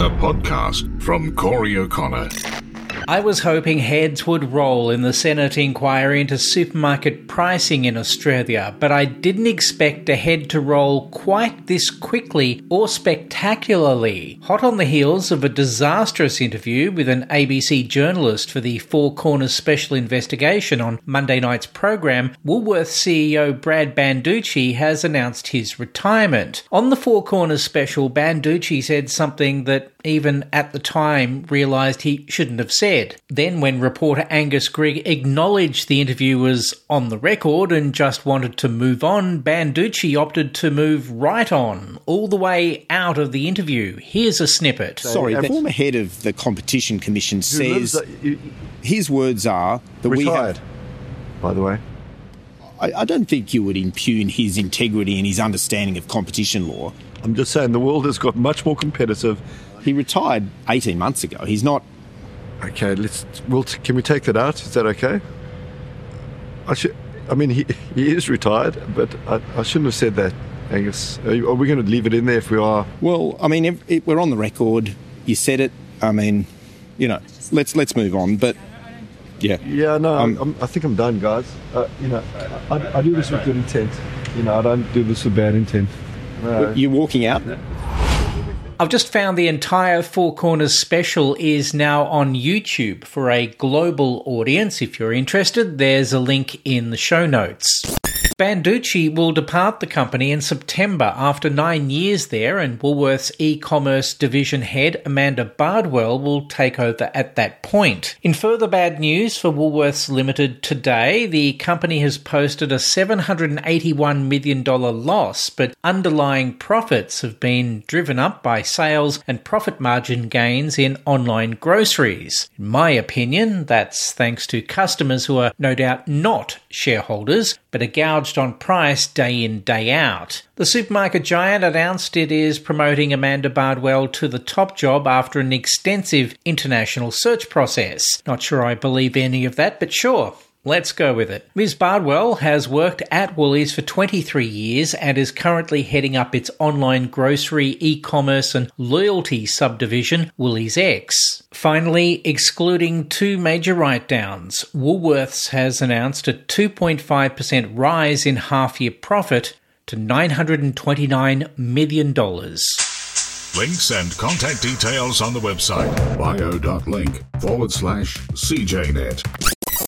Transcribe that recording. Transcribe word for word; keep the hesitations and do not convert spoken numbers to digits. A podcast from Cory O'Connor. I was hoping heads would roll in the Senate inquiry into supermarket pricing in Australia, but I didn't expect a head to roll quite this quickly or spectacularly. Hot on the heels of a disastrous interview with an A B C journalist for the Four Corners special investigation on Monday night's program, Woolworths C E O Brad Banducci has announced his retirement. On the Four Corners special, Banducci said something that even at the time realised he shouldn't have said. Then when reporter Angus Grigg acknowledged the interview was on the record and just wanted to move on, Banducci opted to move right on, all the way out of the interview. Here's a snippet. Sorry, the former head of the Competition Commission says, his words are that we have... Retired, by the way. I, I don't think you would impugn his integrity and his understanding of competition law. I'm just saying the world has got much more competitive. He retired eighteen months ago. He's not... Okay, let's. We'll t- can we take that out? Is that okay? I should. I mean, he he is retired, but I, I shouldn't have said that, Angus. Are, you, are we going to leave it in there if we are? Well, I mean, if, if we're on the record. You said it. I mean, you know, let's let's move on. But yeah, yeah, no, um, I'm, I think I'm done, guys. Uh, you know, I, I, I do this with good intent. You know, I don't do this with bad intent. No. You're walking out. No. I've just found the entire Four Corners special is now on YouTube for a global audience. If you're interested, there's a link in the show notes. Banducci will depart the company in September after nine years there, and Woolworths e-commerce division head Amanda Bardwell will take over at that point. In further bad news for Woolworths Limited today, the company has posted a seven hundred eighty-one million dollars loss, but underlying profits have been driven up by sales and profit margin gains in online groceries. In my opinion, that's thanks to customers who are no doubt not shareholders, but are gouged on price day in, day out. The supermarket giant announced it is promoting Amanda Bardwell to the top job after an extensive international search process. Not sure I believe any of that, but sure. Let's go with it. Miz Bardwell has worked at Woolies for twenty-three years and is currently heading up its online grocery, e-commerce and loyalty subdivision, Woolies X. Finally, excluding two major write-downs, Woolworths has announced a two point five percent rise in half-year profit to nine hundred twenty-nine million dollars. Links and contact details on the website bio.link forward slash cjnet.